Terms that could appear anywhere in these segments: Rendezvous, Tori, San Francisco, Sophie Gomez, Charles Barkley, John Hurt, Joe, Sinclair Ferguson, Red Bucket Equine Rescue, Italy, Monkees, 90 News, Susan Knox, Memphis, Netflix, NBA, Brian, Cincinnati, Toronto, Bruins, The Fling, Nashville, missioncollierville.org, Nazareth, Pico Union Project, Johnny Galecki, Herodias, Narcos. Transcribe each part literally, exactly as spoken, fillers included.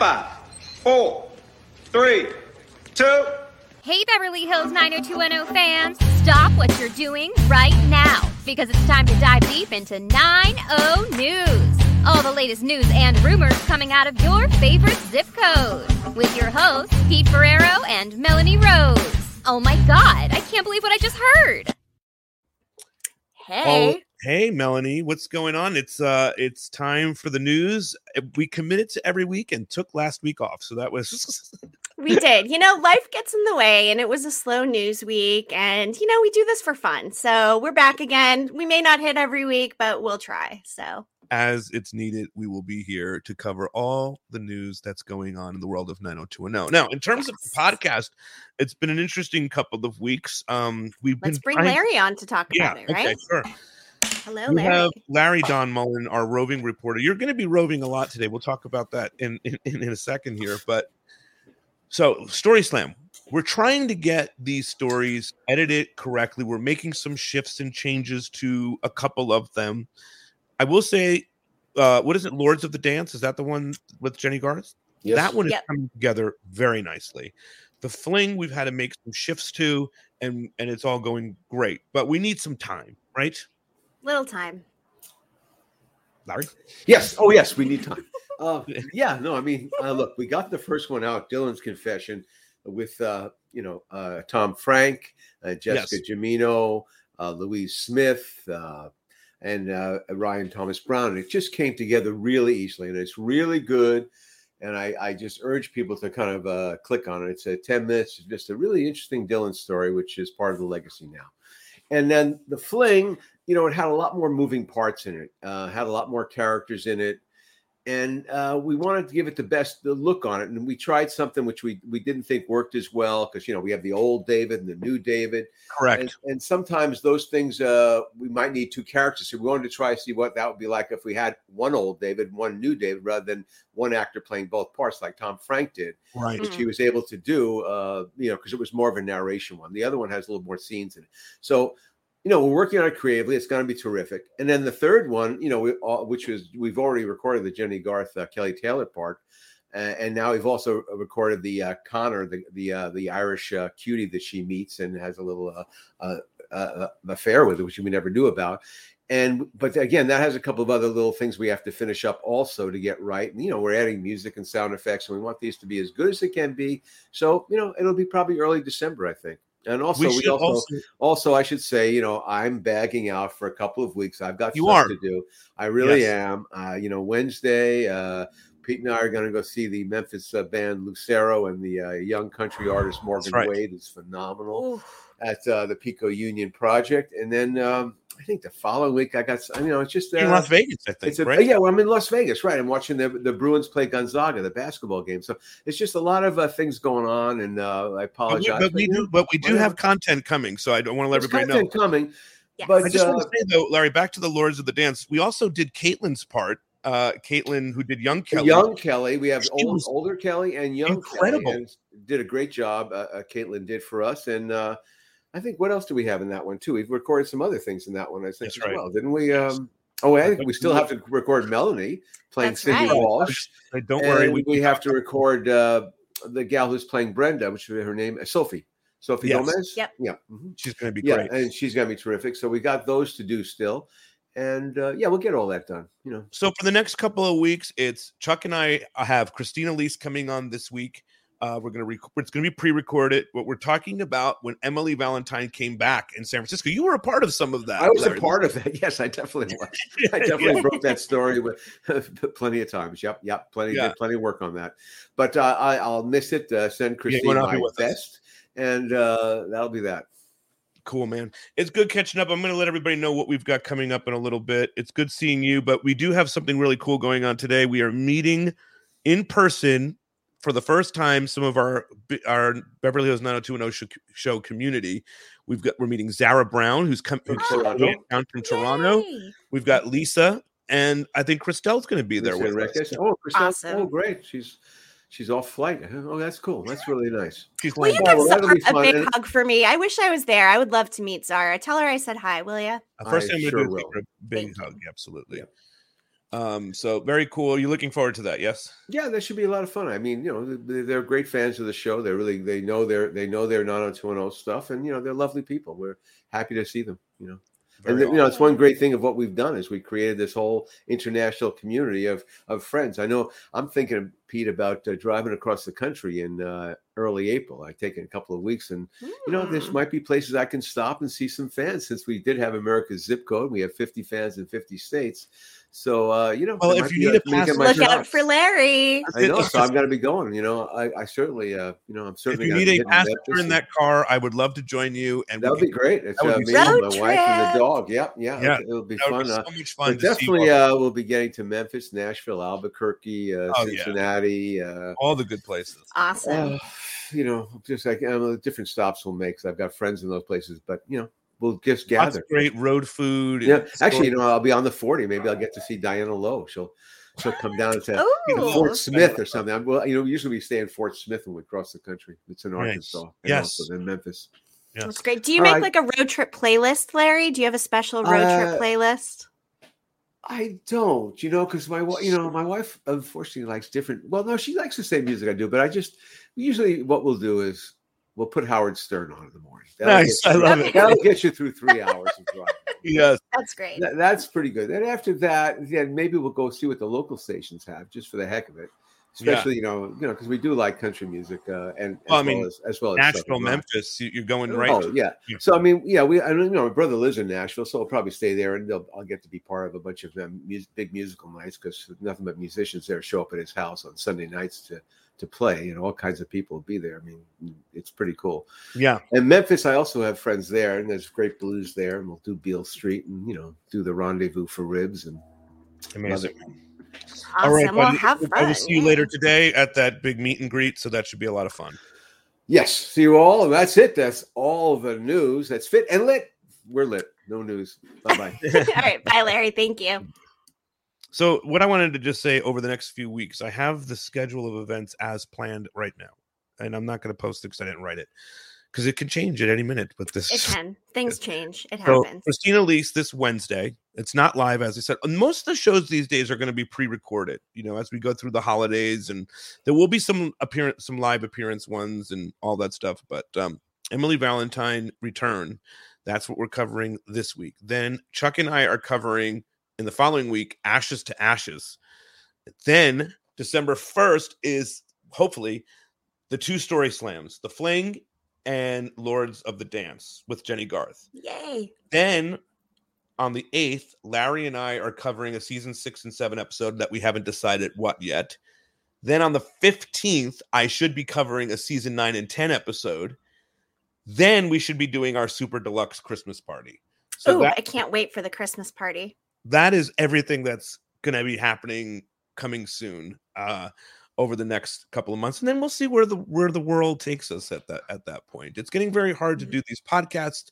five, four, three, two. Hey, Beverly Hills nine oh two one oh fans. Stop what you're doing right now, because it's time to dive deep into ninety news. All the latest news and rumors coming out of your favorite zip code. With your hosts, Pete Ferrero and Melanie Rose. Oh my God, I can't believe what I just heard. Hey. Oh, hey, Melanie, what's going on? It's uh, it's time for the news. We committed to every week and took last week off, so that was... We did. You know, life gets in the way, and it was a slow news week, and, you know, we do this for fun. So we're back again. We may not hit every week, but we'll try, so... As it's needed, we will be here to cover all the news that's going on in the world of nine oh two one oh. Now, in terms yes. of the podcast, it's been an interesting couple of weeks. Um, we've Let's been bring trying... Larry on to talk yeah, about it, right? Okay, sure. Hello, we Larry. We have Larry Don Mullen, our roving reporter. You're going to be roving a lot today. We'll talk about that in, in, in a second here. But so, Story Slam. We're trying to get these stories edited correctly. We're making some shifts and changes to a couple of them. I will say, uh, what is it? Lords of the Dance? Is that the one with Jenny Garth? Yes. That one is yep. coming together very nicely. The Fling, we've had to make some shifts to, and, and it's all going great. But we need some time, right? Little time. Larry? Yes. Oh, yes, we need time. uh, yeah, no, I mean, uh, look, we got the first one out, Dylan's Confession, with, uh, you know, uh, Tom Frank, uh, Jessica yes. Gimino, uh, Louise Smith, uh and uh, Ryan Thomas Brown. And it just came together really easily, and it's really good. And I, I just urge people to kind of uh, click on it. It's a ten minutes, just a really interesting Dylan story, which is part of the legacy now. And then The Fling, you know, it had a lot more moving parts in it, uh, had a lot more characters in it. And uh, we wanted to give it the best the look on it. And we tried something which we, we didn't think worked as well because, you know, we have the old David and the new David. Correct. And, and sometimes those things, uh, we might need two characters. So we wanted to try to see what that would be like if we had one old David, one new David, rather than one actor playing both parts like Tom Frank did. Right. Which mm-hmm. he was able to do, uh, you know, because it was more of a narration one. The other one has a little more scenes in it. So, you know, we're working on it creatively. It's going to be terrific. And then the third one, you know, we, uh, which was we've already recorded the Jenny Garth, uh, Kelly Taylor part, uh, and now we've also recorded the uh, Connor, the the uh, the Irish uh, cutie that she meets and has a little uh, uh, uh, affair with, which we never knew about. And but again, that has a couple of other little things we have to finish up also to get right. And you know, we're adding music and sound effects, and we want these to be as good as they can be. So you know, it'll be probably early December, I think. And also, we, we also, also, also, I should say, you know, I'm bagging out for a couple of weeks. I've got you stuff are. to do. I really yes. am. Uh, you know, Wednesday, uh, Pete and I are going to go see the Memphis uh, band Lucero and the uh, young country artist Morgan right. Wade. It's phenomenal Ooh. at uh, the Pico Union Project. And then um, I think the following week, I got, you know, it's just there. In Las Vegas, I think, it's a, right? Yeah, well, I'm in Las Vegas, right. I'm watching the, the Bruins play Gonzaga, the basketball game. So it's just a lot of uh, things going on, and uh, I apologize. But we, but we do, but we do have content coming, so I don't want to let There's everybody content know. content coming. Yes. But, I just uh, want to say, though, Larry, back to the Lords of the Dance, we also did Caitlin's part. Uh, Caitlin, who did young Kelly, young Kelly, we have old, older Kelly and young incredible. Kelly, and did a great job. Uh, uh, Caitlin did for us, and uh, I think what else do we have in that one too? We've recorded some other things in that one, I think, as right. well, didn't we? Yes. Um, oh, I think we still have to record Melanie playing That's Cindy right. Walsh. I don't worry, we, we have to record uh, the gal who's playing Brenda, which is her name, uh, Sophie. Sophie yes. Gomez. Yep. Yeah, mm-hmm. she's going to be yeah, great, and she's going to be terrific. So we got those to do still. And uh, yeah, we'll get all that done, you know. So for the next couple of weeks, it's Chuck and I have Christina Lease coming on this week. Uh, we're gonna rec- it's gonna be pre-recorded. What we're talking about when Emily Valentine came back in San Francisco, you were a part of some of that. I was Larry. a part of that. Yes, I definitely was. I definitely yeah. broke that story with plenty of times. Yep, yep, plenty, yeah. plenty of work on that. But uh, I, I'll miss it. Uh, send Christina yeah, my best, and uh, that'll be that. Cool, man. It's good catching up. I'm going to let everybody know what we've got coming up in a little bit. It's good seeing you, but we do have something really cool going on today. We are meeting in person for the first time. Some of our our Beverly Hills nine oh two one oh show, show community. We've got we're meeting Zara Brown, who's come from oh, Toronto. Down from Toronto. We've got Lisa, and I think Christelle's going to be there Lisa with us. Oh, Christelle! Awesome. Oh, great. She's. She's off flight. Oh, that's cool. That's really nice. She's will like, you oh, well, give Zara a big hug for me? I wish I was there. I would love to meet Zara. Tell her I said hi, will you? First, I I'm sure going to give her a big hug. Absolutely. Yeah. Um, so very cool. You're looking forward to that, yes? Yeah, that should be a lot of fun. I mean, you know, they're great fans of the show. They really, they know their, they know their nine oh two one oh stuff, and you know, they're lovely people. We're happy to see them. You know, very and awesome. You know, it's one great thing of what we've done is we created this whole international community of of friends. I know I'm thinking, Pete, about uh, driving across the country in uh, early April. I take it a couple of weeks, and mm. you know, there might be places I can stop and see some fans since we did have America's Zip Code. We have fifty fans in fifty states. So, uh, you know, well, if you need a pass, look job. out for Larry. I know, so I'm going to be going, you know, I, I certainly, uh, you know, I'm certainly if you need a passenger in that car, I would love to join you. And that would be great. It's uh, me and my wife and the dog. Yeah. Yeah. yeah it'll be fun. Be so much fun uh, to definitely, see uh, we'll be getting to Memphis, Nashville, Albuquerque, uh, oh, Cincinnati, yeah. uh, all the good places. Awesome. Uh, you know, just like uh, different stops we'll make. I've got friends in those places, but you know, we'll just gather. Lots great road food. Yeah, actually, you know, I'll be on the forty. Maybe I'll get to see Diana Lowe. She'll she'll come down and say Fort Smith or something. I'm, well, you know, usually we stay in Fort Smith when we cross the country. It's in Arkansas. Nice. Yes, also in Memphis. Yes. That's great. Do you All make right. like a road trip playlist, Larry? Do you have a special road uh, trip playlist? I don't, you know, because my you know my wife unfortunately likes different. Well, no, she likes the same music I do, but I just usually what we'll do is. We'll put Howard Stern on in the morning. That'll nice. I love it. That'll get you through three hours of driving. Yes. That's great. That, that's pretty good. And after that, yeah, maybe we'll go see what the local stations have just for the heck of it. Especially, yeah. you know, you know, because we do like country music uh, and well, as, I mean, well as, as well as Nashville, Memphis. You're going right. Oh, yeah. yeah. So, I mean, yeah, we, I mean, you know, my brother lives in Nashville, so I'll probably stay there and I'll get to be part of a bunch of them music, big musical nights because nothing but musicians there show up at his house on Sunday nights to. to play, you know, all kinds of people will be there. I mean, it's pretty cool. Yeah. And Memphis, I also have friends there, and there's great blues there, and we'll do Beale Street and, you know, do the Rendezvous for Ribs. And amazing. Awesome. All right, well, have fun. I will see you later today at that big meet and greet, so that should be a lot of fun. Yes. See you all. And that's it. That's all the news. That's fit and lit. We're lit. No news. Bye-bye. All right. Bye, Larry. Thank you. So what I wanted to just say over the next few weeks, I have the schedule of events as planned right now, and I'm not going to post it because I didn't write it because it could change at any minute. With this, it can things change. It so happens. Christina Lease this Wednesday. It's not live, as I said. Most of the shows these days are going to be pre-recorded. You know, as we go through the holidays, and there will be some appearance, some live appearance ones, and all that stuff. But um, Emily Valentine return. That's what we're covering this week. Then Chuck and I are covering. In the following week, Ashes to Ashes. Then December first is hopefully the two story slams, The Fling and Lords of the Dance with Jenny Garth. Yay. Then on the eighth, Larry and I are covering a season six and seven episode that we haven't decided what yet. Then on the fifteenth, I should be covering a season nine and ten episode. Then we should be doing our super deluxe Christmas party. So Ooh, that- I can't wait for the Christmas party. That is everything that's going to be happening coming soon uh, over the next couple of months. And then we'll see where the where the world takes us at that at that point. It's getting very hard to do these podcasts.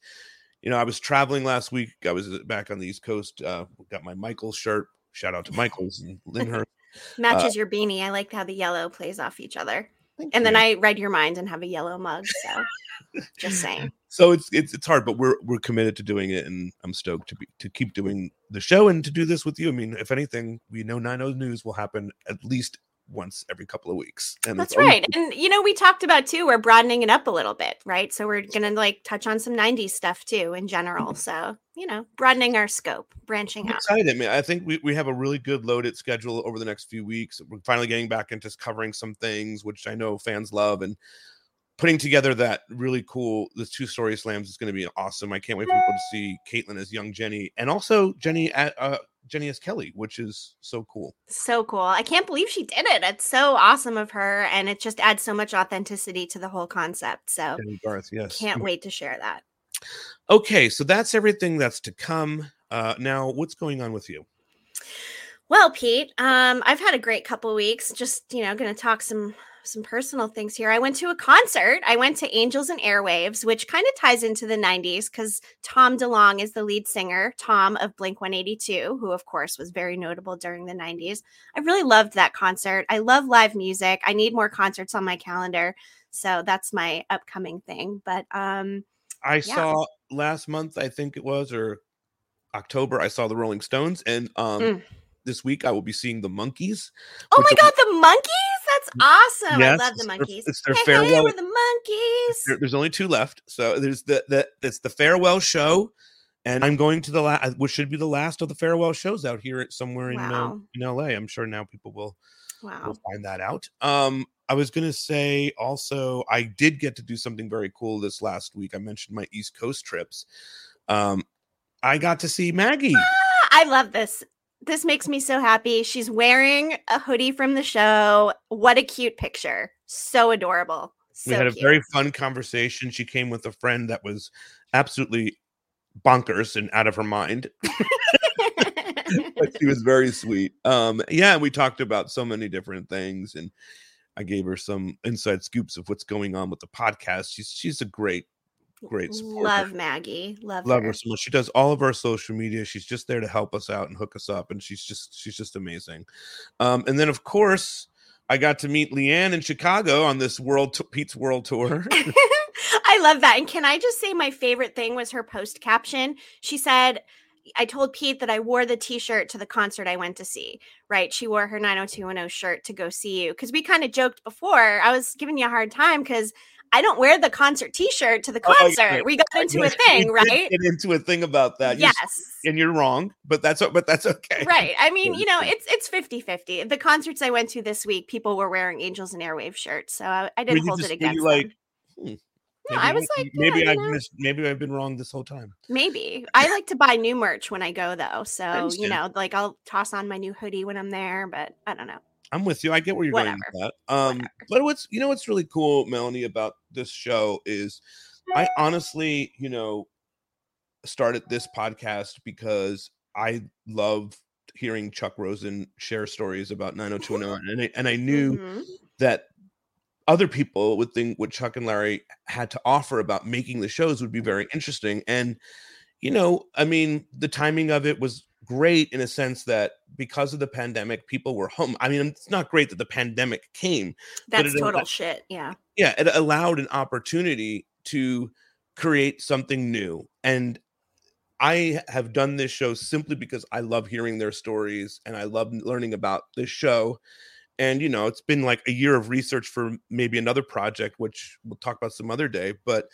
You know, I was traveling last week. I was back on the East Coast. Uh, got my Michaels shirt. Shout out to Michaels and Lindhurst. Matches uh, your beanie. I like how the yellow plays off each other. And you. Then I read your mind and have a yellow mug. So just saying. So it's, it's it's hard, but we're we're committed to doing it, and I'm stoked to be to keep doing the show and to do this with you. I mean, if anything, we know ninety News will happen at least once every couple of weeks. And that's right. Always- and, you know, we talked about, too, we're broadening it up a little bit, right? So we're going to, like, touch on some nineties stuff, too, in general. So, you know, broadening our scope, branching I'm out. Excited, man. I think we, we have a really good loaded schedule over the next few weeks. We're finally getting back into covering some things, which I know fans love. And putting together that really cool, the two story slams is going to be awesome. I can't wait for people to see Caitlin as young Jenny, and also Jenny at, uh, Jenny as Kelly, which is so cool. So cool. I can't believe she did it. It's so awesome of her. And it just adds so much authenticity to the whole concept. So Jenny Garth, yes. Can't wait to share that. Okay. So that's everything that's to come. Uh, now what's going on with you? Well, Pete, um, I've had a great couple weeks. Just, you know, going to talk some, some personal things here. I went to a concert. I went to Angels and Airwaves, which kind of ties into the nineties because Tom DeLonge is the lead singer, Tom of Blink one eighty-two, who of course was very notable during the nineties. I really loved that concert. I love live music. I need more concerts on my calendar. So that's my upcoming thing. But um, I yeah. saw last month, I think it was, or October, I saw the Rolling Stones, and um mm. this week I will be seeing the Monkees. Oh my God, the Monkees! That's awesome. Yes, I love the Monkees. It's their, it's their hey, farewell. Hey, we're the Monkees. There, there's only two left, so there's the the it's the farewell show, and I'm going to the last, which should be the last of the farewell shows out here at somewhere in wow. uh, in L A. I'm sure now people will, wow. will find that out. Um, I was going to say also I did get to do something very cool this last week. I mentioned my East Coast trips. Um, I got to see Maggie. Ah, I love this. This makes me so happy. She's wearing a hoodie from the show. What a cute picture. So adorable. So we had a cute. very fun conversation. She came with a friend that was absolutely bonkers and out of her mind. But she was very sweet. Um, yeah, we talked about so many different things, and I gave her some inside scoops of what's going on with the podcast. She's she's a great Great support. Love Maggie. Love, Love her. her so much. She does all of our social media. She's just there to help us out and hook us up. And she's just she's just amazing. Um, and then, of course, I got to meet Leanne in Chicago on this World t- Pete's World Tour. I love that. And can I just say my favorite thing was her post caption? She said, I told Pete that I wore the t-shirt to the concert I went to see, right? She wore her nine oh two one oh shirt to go see you. Because we kind of joked before. I was giving you a hard time because I don't wear the concert t-shirt to the concert. Oh, okay. We got into a thing, right? Get into a thing about that. Yes. You're, and you're wrong, but that's but that's okay. Right. I mean, you know, it's it's fifty-fifty. The concerts I went to this week, people were wearing Angels and Airwave shirts. So I, I didn't hold just, it against like, them. Hmm. No, maybe, I was like, maybe yeah, I've you know? missed, maybe I've been wrong this whole time. Maybe I like to buy new merch when I go though. So, you know, like I'll toss on my new hoodie when I'm there, but I don't know. I'm with you. I get where you're Whatever. going with that. Um, but what's, you know, what's really cool, Melanie, about this show is I honestly, you know, started this podcast because I love hearing Chuck Rosen share stories about nine oh two one oh. And I, and I knew mm-hmm. that other people would think what Chuck and Larry had to offer about making the shows would be very interesting. And, you know, I mean, the timing of it was great in a sense that because of the pandemic, people were home. I mean, it's not great that the pandemic came. That's total allowed, shit. Yeah. Yeah. It allowed an opportunity to create something new. And I have done this show simply because I love hearing their stories and I love learning about this show. And, you know, it's been like a year of research for maybe another project, which we'll talk about some other day. But,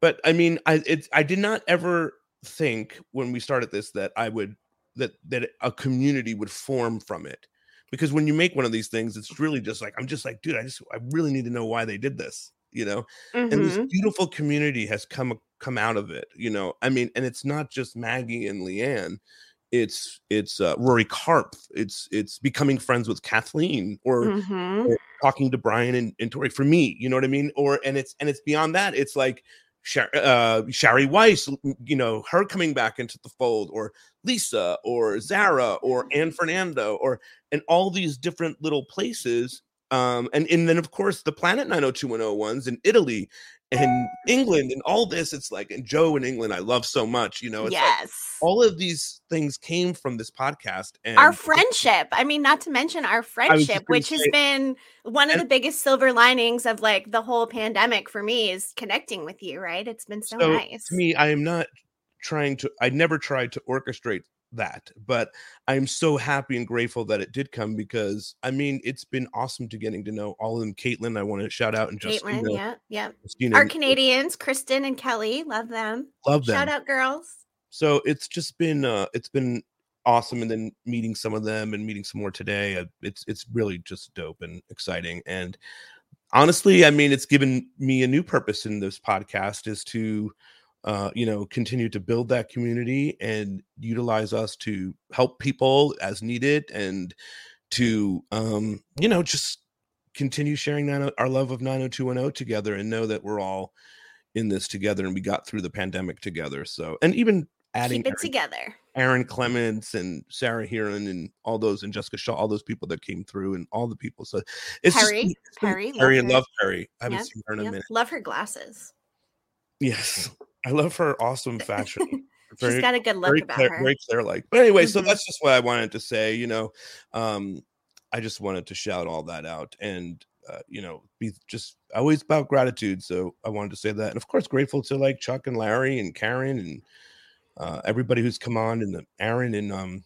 but I mean, I, it's, I did not ever think when we started this that I would, that that a community would form from it, because when you make one of these things, it's really just like, I'm just like, dude, I just, I really need to know why they did this, you know? Mm-hmm. And this beautiful community has come, come out of it, you know? I mean, and it's not just Maggie and Leanne, it's, it's uh, Rory Karp. It's, it's becoming friends with Kathleen or, mm-hmm. or talking to Brian and, and Tori for me, you know what I mean? Or, and it's, and it's beyond that. It's like, Uh, Shari Weiss, you know, her coming back into the fold, or Lisa, or Zara, or Anne Fernando, or and all these different little places, um, and and then of course the Planet nine oh two one oh ones in Italy and England and all this. It's like, and Joe in England, I love so much. You know, it's yes, like all of these things came from this podcast and our friendship. I mean, not to mention our friendship, which say, has been one of and, the biggest silver linings of like the whole pandemic for me is connecting with you. Right? It's been so, so nice. To me, I am not trying to. I never tried to orchestrate that, but I'm so happy and grateful that it did come, because I mean, it's been awesome to getting to know all of them. Caitlin, I want to shout out and just Caitlin, you know, yeah, yeah. Christina, our Canadians, Kristen and Kelly, love them, love them. Shout out, girls. So it's just been, uh, it's been awesome, and then meeting some of them and meeting some more today. It's it's really just dope and exciting, and honestly, I mean, it's given me a new purpose in this podcast is to. Uh, you know, continue to build that community and utilize us to help people as needed, and to, um, you know, just continue sharing that, our love of nine oh two one oh together, and know that we're all in this together and we got through the pandemic together. So, and even adding Keep it Aaron, together. Aaron Clements and Sarah Heron and all those, and Jessica Shaw, all those people that came through and all the people. So it's Perry, just, it's Perry, Perry, love, love Perry. I haven't yep, seen her in yep. a minute. Love her glasses. Yes. I love her awesome fashion. Very, she's got a good look very about clear, her. Very clear, like. But anyway, mm-hmm. so that's just what I wanted to say. You know, um, I just wanted to shout all that out, and uh, you know, be just always about gratitude. So I wanted to say that, and of course, grateful to like Chuck and Larry and Karen and uh, everybody who's come on, and the Aaron and um,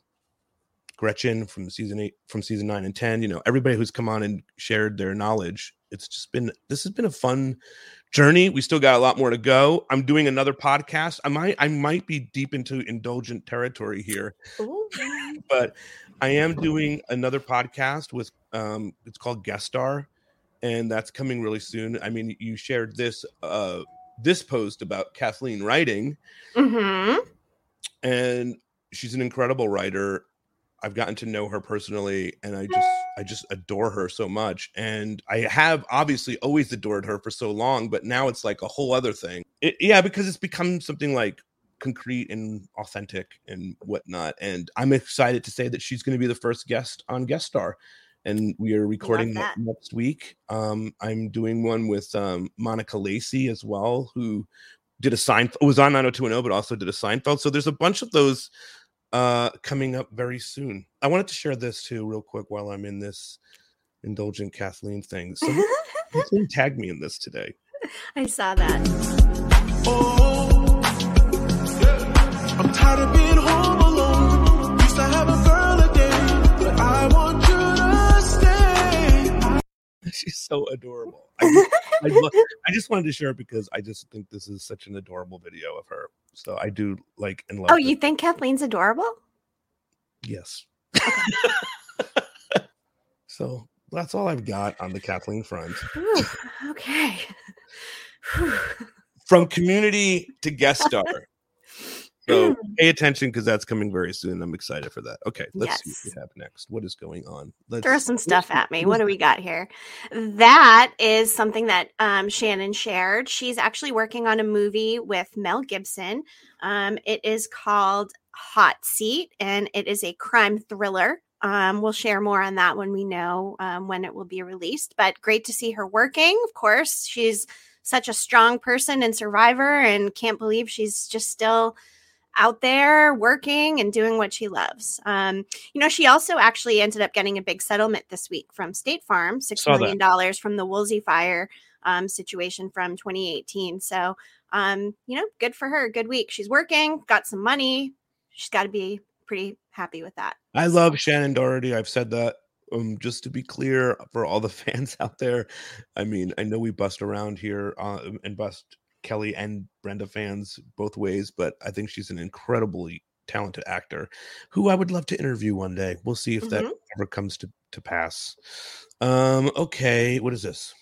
Gretchen from season eight, from season nine and ten, you know, everybody who's come on and shared their knowledge. It's just been, this has been a fun journey. We still got a lot more to go. I'm doing another podcast. I might, I might be deep into indulgent territory here, but I am doing another podcast with, um, it's called Guest Star, and that's coming really soon. I mean, you shared this, uh, this post about Kathleen writing, mm-hmm. and she's an incredible writer. I've gotten to know her personally, and I just, I just adore her so much. And I have obviously always adored her for so long, but now it's like a whole other thing. It, yeah, because it's become something like concrete and authentic and whatnot. And I'm excited to say that she's going to be the first guest on Guest Star. And we are recording that next week. Um, I'm doing one with um, Monica Lacey as well, who did a Seinfeld, was on nine oh two one oh, but also did a Seinfeld. So there's a bunch of those uh, coming up very soon. I wanted to share this too, real quick, while I'm in this indulgent Kathleen thing. So someone tagged me in this today. I saw that. Oh, yeah. I'm tired of being home alone. Used to have a girl a day, but I want. She's so adorable. I, I, love, I just wanted to share it because I just think this is such an adorable video of her. So I do like and love. Oh, it. You think Kathleen's adorable? Yes. Okay. So that's all I've got on the Kathleen front. Ooh, okay. From community to guest star. So pay attention because that's coming very soon. I'm excited for that. Okay, let's yes. see what we have next. What is going on? Let's throw some stuff at me. What do we got here? That is something that um, Shannon shared. She's actually working on a movie with Mel Gibson. Um, it is called Hot Seat, and it is a crime thriller. Um, we'll share more on that when we know um, when it will be released. But great to see her working. Of course, she's such a strong person and survivor, and can't believe she's just still out there working and doing what she loves. Um, you know, she also actually ended up getting a big settlement this week from State Farm, six million dollars from the Woolsey fire um, situation from twenty eighteen. So, um, you know, good for her. Good week. She's working, got some money. She's got to be pretty happy with that. I love Shannon Doherty. I've said that. Um, just to be clear for all the fans out there. I mean, I know we bust around here uh, and bust Kelly and Brenda fans both ways, but I think she's an incredibly talented actor who I would love to interview one day. We'll see if mm-hmm. that ever comes to, to pass. Um, okay, what is this?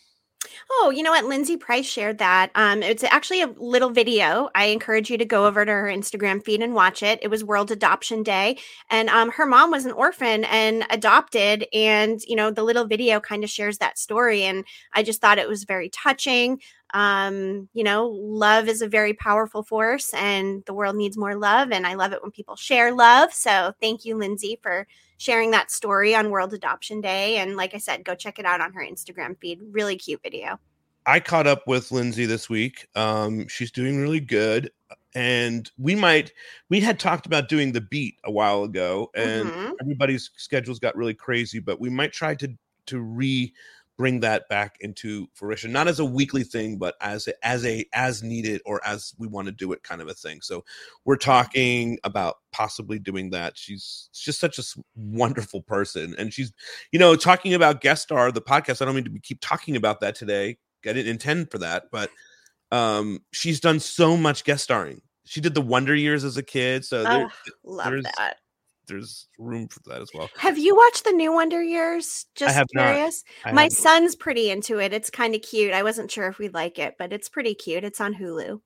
Oh, you know what? Lindsay Price shared that. Um, it's actually a little video. I encourage you to go over to her Instagram feed and watch it. It was World Adoption Day, and um, her mom was an orphan and adopted. And, you know, the little video kind of shares that story. And I just thought it was very touching. Um, you know, love is a very powerful force, and the world needs more love. And I love it when people share love. So thank you, Lindsay, for sharing that story on World Adoption Day. And like I said, go check it out on her Instagram feed. Really cute video. I caught up with Lindsay this week. Um, she's doing really good. And we might, we had talked about doing the beat a while ago, and mm-hmm. everybody's schedules got really crazy, but we might try to, to re bring that back into fruition, not as a weekly thing, but as a, as a as needed or as we want to do it kind of a thing. So we're talking about possibly doing that. She's just such a wonderful person, and she's, you know, talking about Guest Star, the podcast. I don't mean to keep talking about that today. I didn't intend for that, but um, she's done so much guest starring. She did the Wonder Years as a kid, so there, oh, love that. There's room for that as well. Have you watched the new Wonder Years? Just I have curious. Not. I My have son's not. Pretty into it. It's kind of cute. I wasn't sure if we'd like it, but it's pretty cute. It's on Hulu.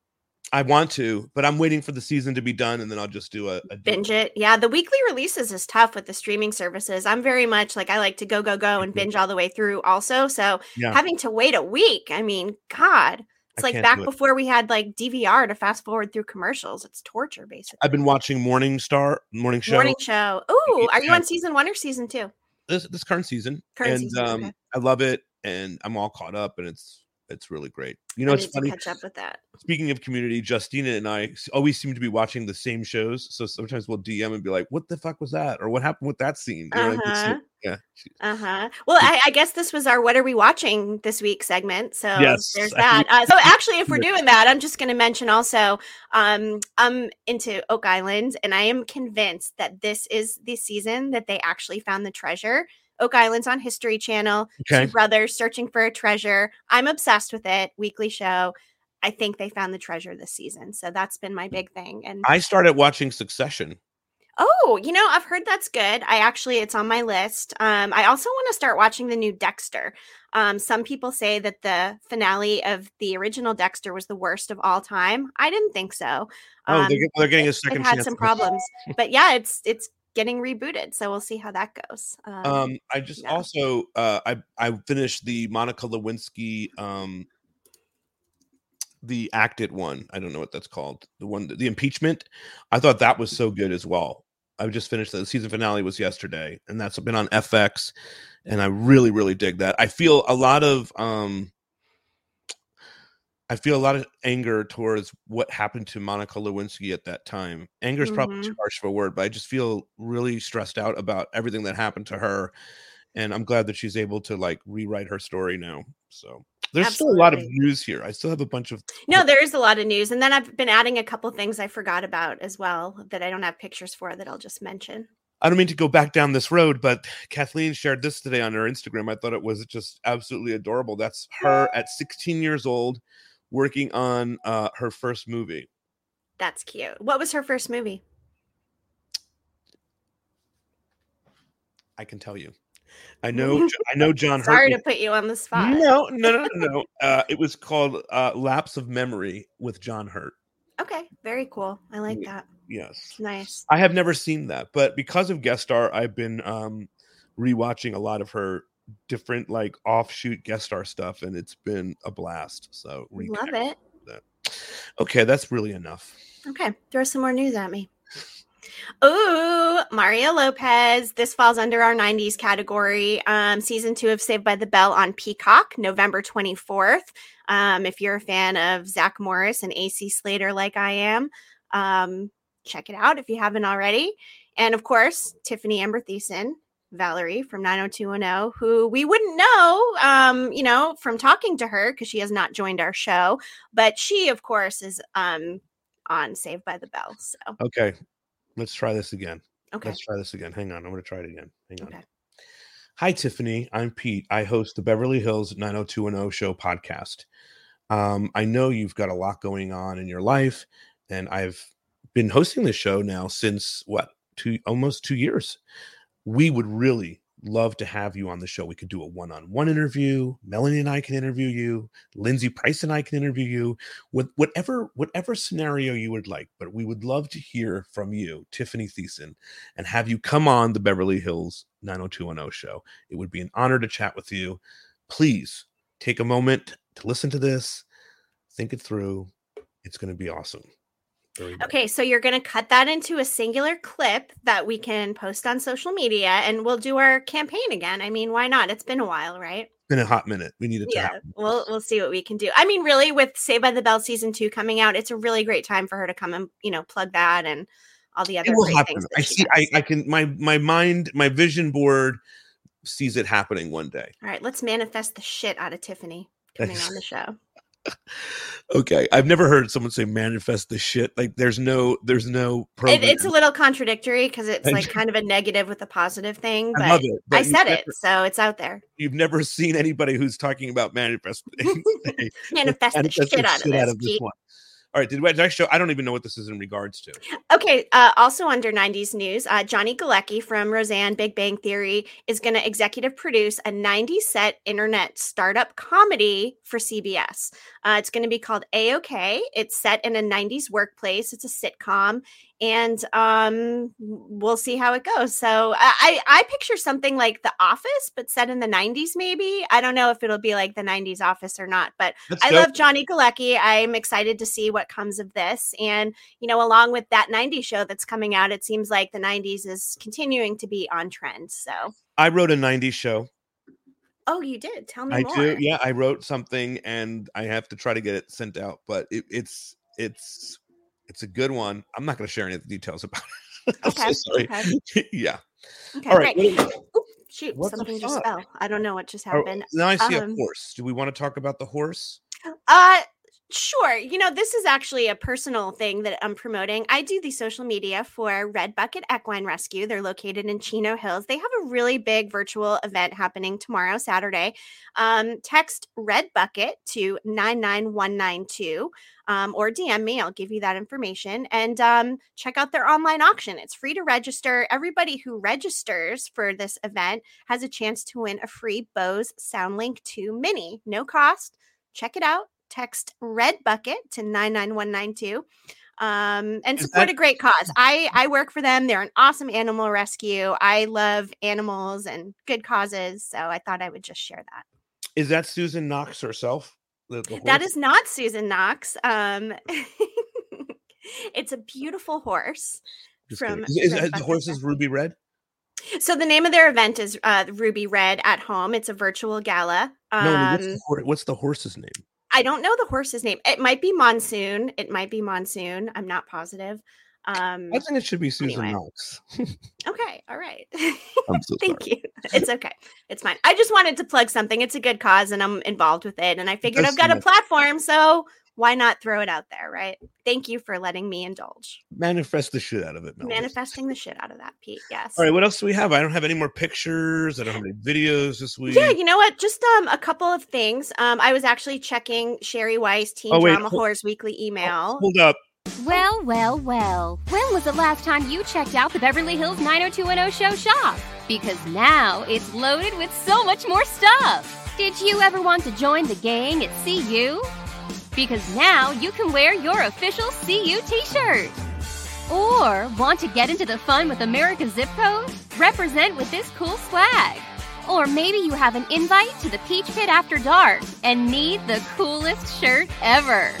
I want to, but I'm waiting for the season to be done, and then I'll just do a, a binge it. Yeah, the weekly releases is tough with the streaming services. I'm very much like I like to go, go, go and binge all the way through also. So yeah. Having to wait a week, I mean, God. It's I like back it. Before we had like D V R to fast forward through commercials. It's torture, basically. I've been watching Morning Star, Morning Show. Morning Show. Ooh, are you on season one or season two? This this current season. Current and, season. Um, okay. I love it, and I'm all caught up, and it's It's really great. You know, I it's funny. Catch up with that. Speaking of community, Justina and I always seem to be watching the same shows. So sometimes we'll D M and be like, what the fuck was that? Or what happened with that scene? You know, uh-huh. like it's, yeah. Uh-huh. Well, I, I guess this was our What Are We Watching This Week segment. So yes, there's that. Uh, so actually, if we're doing that, I'm just going to mention also, um, I'm into Oak Island, and I am convinced that this is the season that they actually found the treasure. Oak Island's on History Channel. Okay. Two brothers searching for a treasure. I'm obsessed with it. Weekly show. I think they found the treasure this season. So that's been my big thing. And I started watching Succession. Oh, you know, I've heard that's good. I actually, it's on my list. Um, I also want to start watching the new Dexter. Um, some people say that the finale of the original Dexter was the worst of all time. I didn't think so. Um, oh, they're, they're getting a second chance. It had some problems. But yeah, it's it's. getting rebooted, so we'll see how that goes. Um, um I just yeah. also uh I I finished the Monica Lewinsky um the acted one. I don't know what that's called. The one the impeachment. I thought that was so good as well. I just finished that. The season finale was yesterday, and that's been on F X, and I really really dig that. I feel a lot of um I feel a lot of anger towards what happened to Monica Lewinsky at that time. Anger is probably mm-hmm. too harsh of a word, but I just feel really stressed out about everything that happened to her. And I'm glad that she's able to like rewrite her story now. So there's Absolutely. still a lot of news here. I still have a bunch of. No, there is a lot of news. And then I've been adding a couple things I forgot about as well that I don't have pictures for that I'll just mention. I don't mean to go back down this road, but Kathleen shared this today on her Instagram. I thought it was just absolutely adorable. That's her at sixteen years old, working on uh, her first movie. That's cute. What was her first movie? I can tell you. I know. I know. John. Sorry Hurt- to put you on the spot. No, no, no, no. uh, it was called uh, "Lapse of Memory" with John Hurt. Okay, very cool. I like that. Yes, nice. I have never seen that, but because of guest star, I've been um, rewatching a lot of her different like offshoot guest star stuff, and it's been a blast. So love it. That. Okay, that's really enough. Okay, throw some more news at me. Ooh, Mario Lopez. This falls under our nineties category. Um, season two of Saved by the Bell on Peacock, November twenty-fourth. Um, if you're a fan of Zach Morris and A C Slater like I am, um, check it out if you haven't already. And, of course, Tiffany Amber Thiessen, Valerie from nine oh two one oh, who we wouldn't know, um, you know, from talking to her because she has not joined our show. But she, of course, is um, on Saved by the Bell. So okay. Let's try this again. Okay. Let's try this again. Hang on. I'm going to try it again. Hang on. Okay. Hi, Tiffany. I'm Pete. I host the Beverly Hills nine oh two one oh show podcast. Um, I know you've got a lot going on in your life, and I've been hosting this show now since, what, two almost two years. We would really love to have you on the show. We could do a one-on-one interview. Melanie and I can interview you. Lindsay Price and I can interview you with whatever whatever scenario you would like. But we would love to hear from you, Tiffany Thiessen, and have you come on the Beverly Hills nine oh two one oh show. It would be an honor to chat with you. Please take a moment to listen to this. Think it through. It's going to be awesome. Okay, so you're going to cut that into a singular clip that we can post on social media, and we'll do our campaign again. I mean, why not? It's been a while, right? It's been a hot minute. We need it yeah, to happen. We'll, we'll see what we can do. I mean, really, with Saved by the Bell Season two coming out, it's a really great time for her to come and, you know, plug that and all the other great things. I see. I, I can, my, my mind, my vision board sees it happening one day. All right, let's manifest the shit out of Tiffany coming on the show. Okay, I've never heard someone say manifest the shit. Like there's no there's no program. It, it's a little contradictory because it's like kind of a negative with a positive thing, but I, love it, but I said never, it so it's out there. You've never seen anybody who's talking about manifest manifest, manifest the shit, shit out of this, out of this one. All right, did we actually show? I don't even know what this is in regards to. Okay, uh, also under nineties news, uh, Johnny Galecki from Roseanne, Big Bang Theory is going to executive produce a ninety-set internet startup comedy for C B S. Uh, it's going to be called A O K. It's set in a nineties workplace. It's a sitcom, and um, we'll see how it goes. So I, I picture something like The Office, but set in the nineties maybe. I don't know if it'll be like the nineties Office or not, but That's I dope. love Johnny Galecki. I'm excited to see what comes of this, and you know, along with that nineties show that's coming out, it seems like the nineties is continuing to be on trend. So I wrote a nineties show. Oh, you did? Tell me I more. Do. Yeah, I wrote something and I have to try to get it sent out, but it, it's it's it's a good one. I'm not going to share any of the details about it. Okay. So sorry. Okay. Yeah. Okay, all right. Great. Oops, shoot, what something just fell. I don't know what just happened. Oh, now I see um, a horse. Do we want to talk about the horse? Uh Sure. You know, this is actually a personal thing that I'm promoting. I do the social media for Red Bucket Equine Rescue. They're located in Chino Hills. They have a really big virtual event happening tomorrow, Saturday. Um, text Red Bucket to nine nine one nine two um, or D M me. I'll give you that information. And um, check out their online auction. It's free to register. Everybody who registers for this event has a chance to win a free Bose SoundLink two Mini. No cost. Check it out. Text Red Bucket to nine nine one nine two um, and support that- a great cause. I, I work for them. They're an awesome animal rescue. I love animals and good causes. So I thought I would just share that. Is that Susan Knox herself? The, the that is not Susan Knox. Um, it's a beautiful horse. Just from is, is, is the horse is ruby red? So the name of their event is uh, Ruby Red at Home. It's a virtual gala. Um, no, what's, the horse, what's the horse's name? I don't know the horse's name. It might be Monsoon. It might be Monsoon. I'm not positive. Um, I think it should be Susan anyway. Knox. Okay. All right. I'm so Thank sorry. you. It's okay. It's fine. I just wanted to plug something. It's a good cause and I'm involved with it. And I figured That's I've got nice. a platform. So why not throw it out there? Right. Thank you for letting me indulge. Manifest the shit out of it. Melody. Manifesting the shit out of that, Pete. Yes. All right. What else do we have? I don't have any more pictures. I don't have any videos this week. Yeah. You know what? Just um a couple of things. Um, I was actually checking Shari Weiss, Teen oh, wait, Drama hold, Whore's weekly email. Hold up. Well, well, well. When was the last time you checked out the Beverly Hills nine oh two one oh show shop? Because now it's loaded with so much more stuff. Did you ever want to join the gang at C U? Because now you can wear your official C U t-shirt. Or want to get into the fun with America's Zip Code? Represent with this cool swag. Or maybe you have an invite to the Peach Pit after dark and need the coolest shirt ever.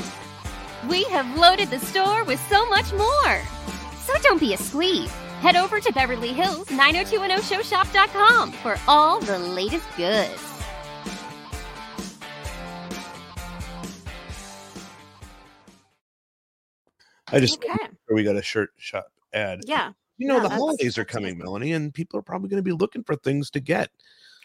We have loaded the store with so much more. So don't be a squeeze. Head over to Beverly Hills nine oh two one oh show shop dot com for all the latest goods. I just okay. we got a shirt shop ad. Yeah. You know, yeah, the holidays are coming, Melanie, and people are probably going to be looking for things to get.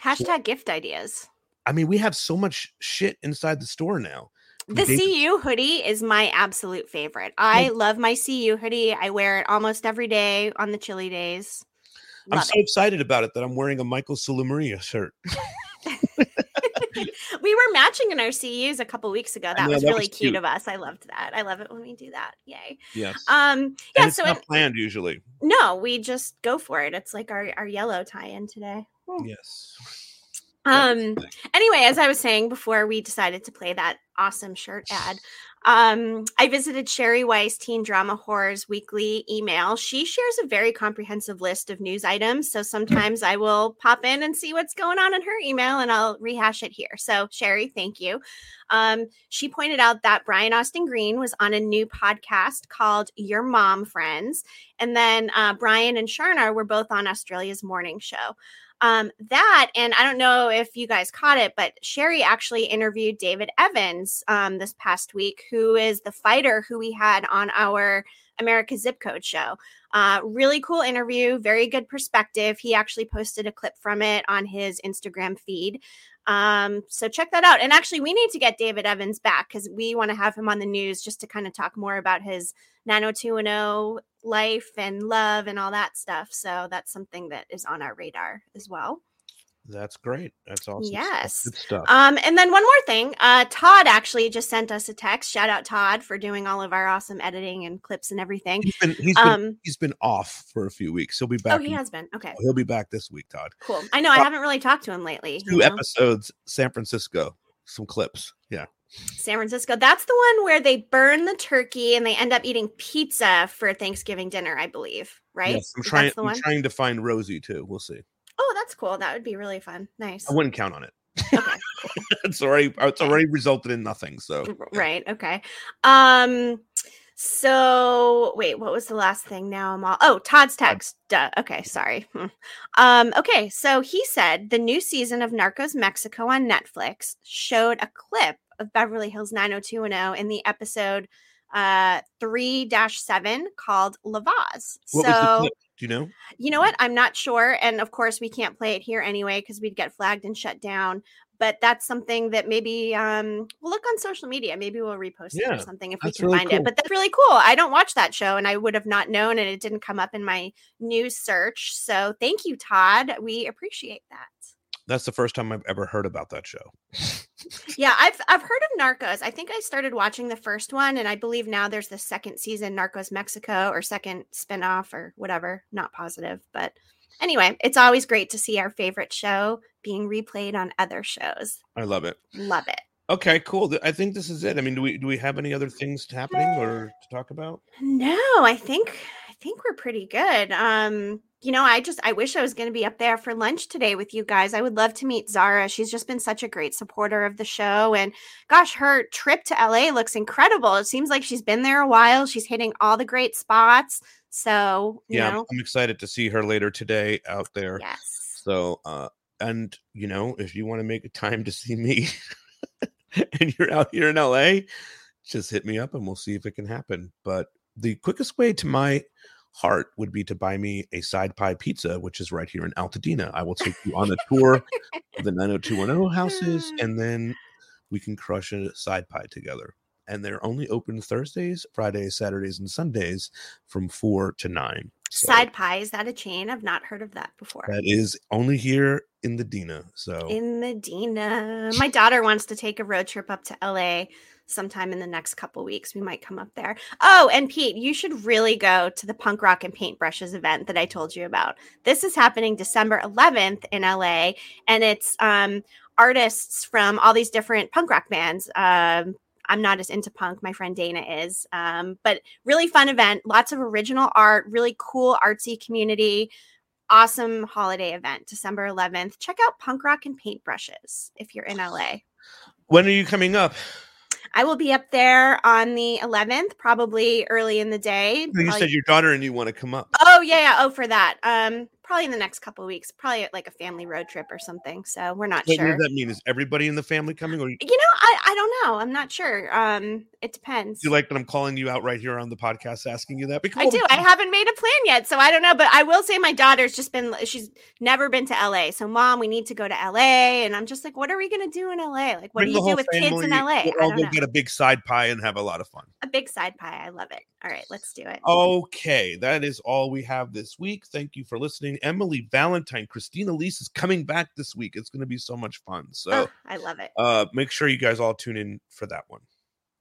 Hashtag so, gift ideas. I mean, we have so much shit inside the store now. The David- C U hoodie is my absolute favorite. I yeah. love my C U hoodie. I wear it almost every day on the chilly days. Love I'm so it. excited about it that I'm wearing a Michaels Sulumaria shirt. We were matching in our C Us a couple weeks ago. That know, was that really was cute. cute of us. I loved that. I love it when we do that. Yay. Yes. Um, yeah. And it's so not it, planned usually. No, we just go for it. It's like our, our yellow tie-in today. Oh. Yes. Um. Anyway, as I was saying before we decided to play that awesome shirt ad, um, I visited Shari Weiss, Teen Drama Horror's weekly email. She shares a very comprehensive list of news items. So sometimes I will pop in and see what's going on in her email and I'll rehash it here. So Shari, thank you. Um, she pointed out that Brian Austin Green was on a new podcast called Your Mom Friends. And then uh, Brian and Sharnar were both on Australia's morning show. Um, that, and I don't know if you guys caught it, but Shari actually interviewed David Evans um, this past week, who is the fighter who we had on our America's Zip Code show. Uh, really cool interview, very good perspective. He actually posted a clip from it on his Instagram feed. Um, so check that out. And actually, we need to get David Evans back because we want to have him on the news just to kind of talk more about his nine oh two one oh life and love and all that stuff. So that's something that is on our radar as well. That's great. That's awesome. Yes. That's good stuff. Um, and then one more thing. Uh, Todd actually just sent us a text. Shout out Todd for doing all of our awesome editing and clips and everything. He's been he's, um, been, he's been off for a few weeks. He'll be back. Oh, he in, has been. Okay. He'll be back this week, Todd. Cool. I know. I haven't really talked to him lately. Two you know? episodes, San Francisco, some clips. Yeah. San Francisco. That's the one where they burn the turkey and they end up eating pizza for Thanksgiving dinner, I believe. Right? Yes, I'm, trying, I'm trying to find Rosie, too. We'll see. Oh, that's cool. That would be really fun. Nice. I wouldn't count on it. Okay. it's already it's already resulted in nothing. So right. Okay. Um. So wait, what was the last thing? Now I'm all, oh, Todd's text. Duh. Okay. Sorry. Um, okay. So he said the new season of Narcos Mexico on Netflix showed a clip of Beverly Hills nine oh two one oh in the episode uh, three dash seven called Lavaz. What so, was the clip? Do you know? You know what? I'm not sure. And of course we can't play it here anyway, because we'd get flagged and shut down. But that's something that maybe um, we'll look on social media. Maybe we'll repost yeah, it or something if we can really find cool. it. But that's really cool. I don't watch that show, and I would have not known, and it didn't come up in my news search. So thank you, Todd. We appreciate that. That's the first time I've ever heard about that show. yeah, I've I've heard of Narcos. I think I started watching the first one, and I believe now there's the second season, Narcos Mexico, or second spinoff or whatever. Not positive, but... Anyway, it's always great to see our favorite show being replayed on other shows. I love it. Love it. Okay, cool. I think this is it. I mean, do we do we have any other things happening or to talk about? No, I think I think we're pretty good. Um, you know, I just I wish I was going to be up there for lunch today with you guys. I would love to meet Zara. She's just been such a great supporter of the show, and gosh, her trip to L A looks incredible. It seems like she's been there a while. She's hitting all the great spots. So, you yeah, know. I'm excited to see her later today out there. Yes. So, uh, and you know, if you want to make a time to see me and you're out here in L A, just hit me up and we'll see if it can happen. But the quickest way to my heart would be to buy me a side pie pizza, which is right here in Altadena. I will take you on a tour of the nine oh two one oh houses, and then we can crush a side pie together. And they're only open Thursdays, Fridays, Saturdays, and Sundays from four to nine. So Side Pie, is that a chain? I've not heard of that before. That is only here in the Dena. So in the Dena. My daughter wants to take a road trip up to L A sometime in the next couple weeks. We might come up there. Oh, and Pete, you should really go to the Punk Rock and Paintbrushes event that I told you about. This is happening December eleventh in L A, and it's um, artists from all these different punk rock bands. Um, I'm not as into punk. My friend Dana is, um, but really fun event. Lots of original art, really cool artsy community. Awesome holiday event, December eleventh. Check out Punk Rock and Paintbrushes if you're in L A. When are you coming up? I will be up there on the eleventh, probably early in the day. You probably... said your daughter and you want to come up. Oh, yeah. yeah. Oh, for that. Um, probably in the next couple of weeks, probably like a family road trip or something. So we're not Wait, sure. What does that mean? Is everybody in the family coming? Or you know, I, I don't know. I'm not sure. Um, it depends. You like that I'm calling you out right here on the podcast asking you that? Because I do. I haven't made a plan yet, so I don't know. But I will say my daughter's just been, she's never been to L A. So Mom, we need to go to L A. And I'm just like, what are we going to do in L A? Like, what Bring do you do with family, kids in L A? We're all going to get a big side pie and have a lot of fun. A big side pie. I love it. All right, let's do it. Okay. That is all we have this week. Thank you for listening. Emily Valentine, Christina Lease is coming back this week. It's going to be so much fun. So oh, I love it. Uh, make sure you guys all tune in for that one.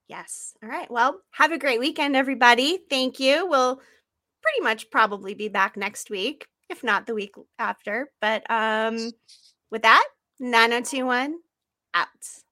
Yes. All right. Well, have a great weekend, everybody. Thank you. We'll pretty much probably be back next week, if not the week after. But um, with that, nine oh two one out.